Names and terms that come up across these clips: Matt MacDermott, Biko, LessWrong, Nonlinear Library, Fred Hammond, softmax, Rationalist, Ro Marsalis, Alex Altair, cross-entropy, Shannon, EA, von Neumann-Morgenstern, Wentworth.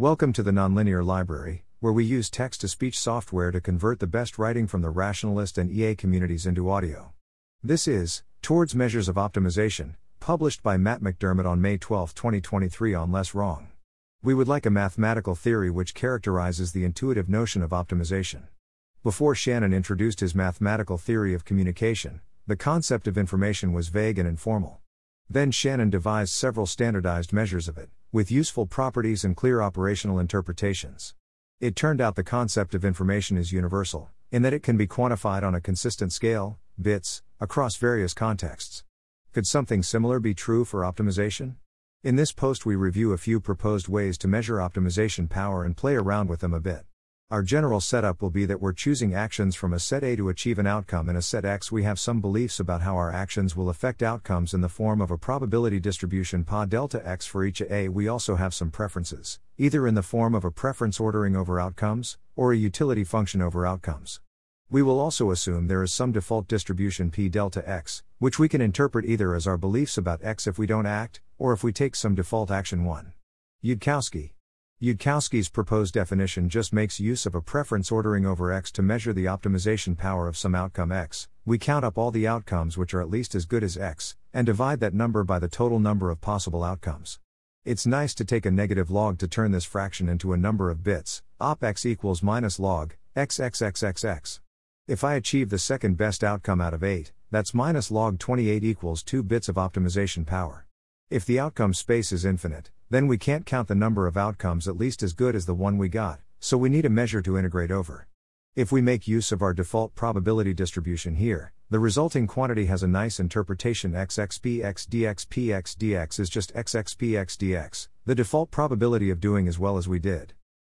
Welcome to the Nonlinear Library, where we use text-to-speech software to convert the best writing from the Rationalist and EA communities into audio. This is, Towards Measures of Optimization, published by Matt MacDermott on May 12, 2023 on LessWrong. We would like a mathematical theory which characterizes the intuitive notion of optimization. Before Shannon introduced his mathematical theory of communication, the concept of information was vague and informal. Then Shannon devised several standardized measures of it, with useful properties and clear operational interpretations. It turned out the concept of information is universal, in that it can be quantified on a consistent scale, bits, across various contexts. Could something similar be true for optimization? In this post we review a few proposed ways to measure optimization power and play around with them a bit. Our general setup will be that we're choosing actions from a set A to achieve an outcome. In a set X we have some beliefs about how our actions will affect outcomes in the form of a probability distribution Pa delta X for each A. We also have some preferences, either in the form of a preference ordering over outcomes, or a utility function over outcomes. We will also assume there is some default distribution P delta X, which we can interpret either as our beliefs about X if we don't act, or if we take some default action. 1. Yudkowsky's proposed definition just makes use of a preference ordering over X to measure the optimization power of some outcome X. We count up all the outcomes which are at least as good as X, and divide that number by the total number of possible outcomes. It's nice to take a negative log to turn this fraction into a number of bits. Op X equals minus log XXXXX. If I achieve the second best outcome out of 8, that's minus log 28 equals 2 bits of optimization power. If the outcome space is infinite, then we can't count the number of outcomes at least as good as the one we got, so we need a measure to integrate over. If we make use of our default probability distribution here, the resulting quantity has a nice interpretation. XXPXDXPXDX is just XXPXDX, the default probability of doing as well as we did.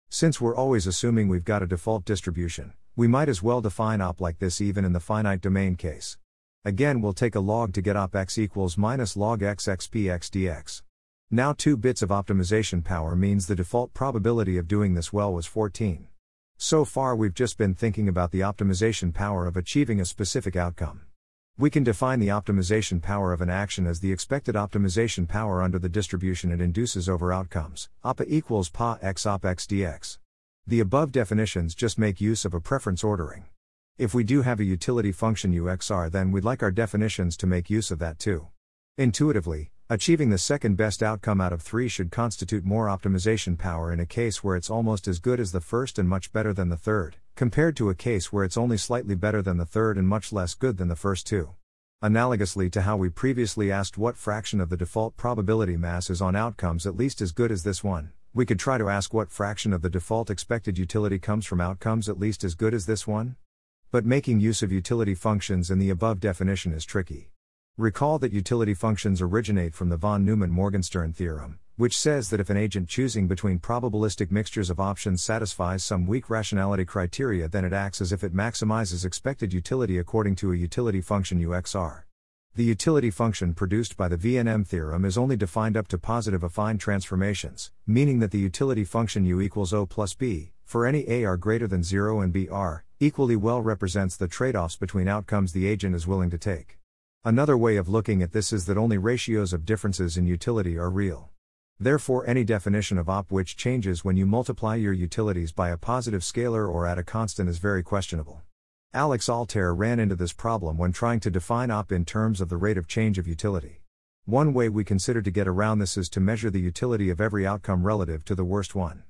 Since we're always assuming we've got a default distribution, we might as well define op like this even in the finite domain case. Again we'll take a log to get op X equals minus log XXPXDX. Now 2 bits of optimization power means the default probability of doing this well was 14. So far we've just been thinking about the optimization power of achieving a specific outcome. We can define the optimization power of an action as the expected optimization power under the distribution it induces over outcomes. Oppa equals Pa X op X dx. The above definitions just make use of a preference ordering. If we do have a utility function UXR, then we'd like our definitions to make use of that too. Intuitively, achieving the second best outcome out of 3 should constitute more optimization power in a case where it's almost as good as the first and much better than the third, compared to a case where it's only slightly better than the third and much less good than the first two. Analogously to how we previously asked what fraction of the default probability mass is on outcomes at least as good as this one, we could try to ask what fraction of the default expected utility comes from outcomes at least as good as this one? But making use of utility functions in the above definition is tricky. Recall that utility functions originate from the von Neumann-Morgenstern theorem, which says that if an agent choosing between probabilistic mixtures of options satisfies some weak rationality criteria, then it acts as if it maximizes expected utility according to a utility function UXR. The utility function produced by the VNM theorem is only defined up to positive affine transformations, meaning that the utility function U equals O plus B, for any A are greater than 0 and B are, equally well represents the trade-offs between outcomes the agent is willing to take. Another way of looking at this is that only ratios of differences in utility are real. Therefore any definition of op which changes when you multiply your utilities by a positive scalar or at a constant is very questionable. Alex Altair ran into this problem when trying to define op in terms of the rate of change of utility. One way we considered to get around this is to measure the utility of every outcome relative to the worst one.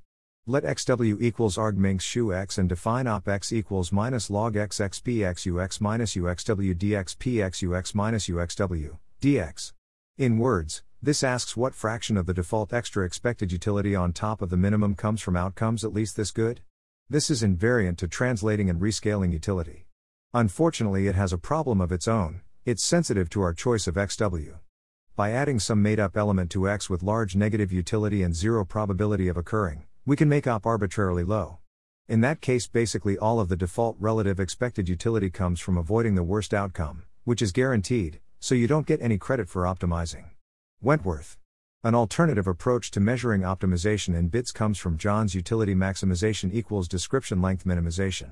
Let xw equals argminx shu x and define op x equals minus log xxpxux minus uxw dx pxux minus uxw dx. In words, this asks what fraction of the default extra expected utility on top of the minimum comes from outcomes at least this good? This is invariant to translating and rescaling utility. Unfortunately it has a problem of its own, it's sensitive to our choice of xw. By adding some made-up element to x with large negative utility and zero probability of occurring, we can make op arbitrarily low. In that case basically all of the default relative expected utility comes from avoiding the worst outcome, which is guaranteed, so you don't get any credit for optimizing. Wentworth. An alternative approach to measuring optimization in bits comes from John's utility maximization equals description length minimization.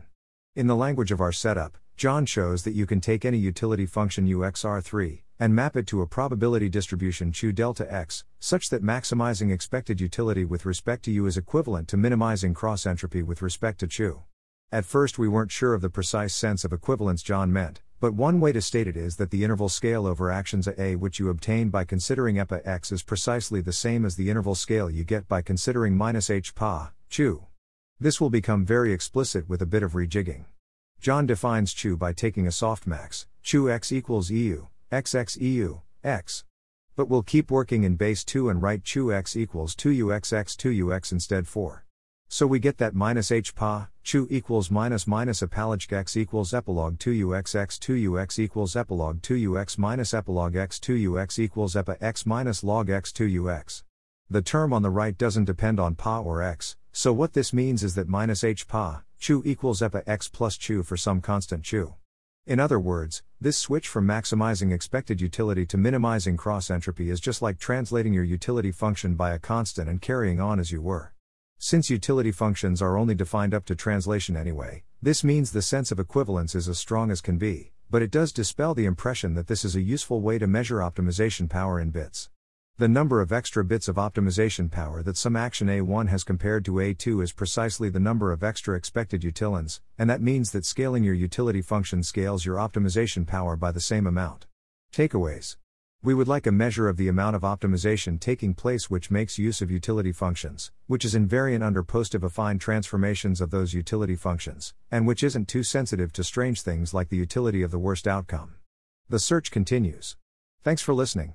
In the language of our setup, John shows that you can take any utility function UXR3, and map it to a probability distribution Chu delta x, such that maximizing expected utility with respect to U is equivalent to minimizing cross-entropy with respect to Chu. At first we weren't sure of the precise sense of equivalence John meant, but one way to state it is that the interval scale over actions A which you obtain by considering EPA x is precisely the same as the interval scale you get by considering minus H pa, Chu. This will become very explicit with a bit of rejigging. John defines Chu by taking a softmax, Chu x equals EU, xx EU, x. But we'll keep working in base 2 and write Chu x equals 2uxx 2ux instead 4. So we get that minus h pa, chu equals minus apologic x equals epilogue 2uxx 2ux equals epilogue 2ux minus epilogue x 2ux equals epa x minus log x 2ux. The term on the right doesn't depend on pa or x, so what this means is that minus h pa, chu equals epa x plus chu for some constant chu. In other words, this switch from maximizing expected utility to minimizing cross-entropy is just like translating your utility function by a constant and carrying on as you were. Since utility functions are only defined up to translation anyway, this means the sense of equivalence is as strong as can be, but it does dispel the impression that this is a useful way to measure optimization power in bits. The number of extra bits of optimization power that some action A1 has compared to A2 is precisely the number of extra expected utilans, and that means that scaling your utility function scales your optimization power by the same amount. Takeaways. We would like a measure of the amount of optimization taking place which makes use of utility functions, which is invariant under post-affine transformations of those utility functions, and which isn't too sensitive to strange things like the utility of the worst outcome. The search continues. Thanks for listening.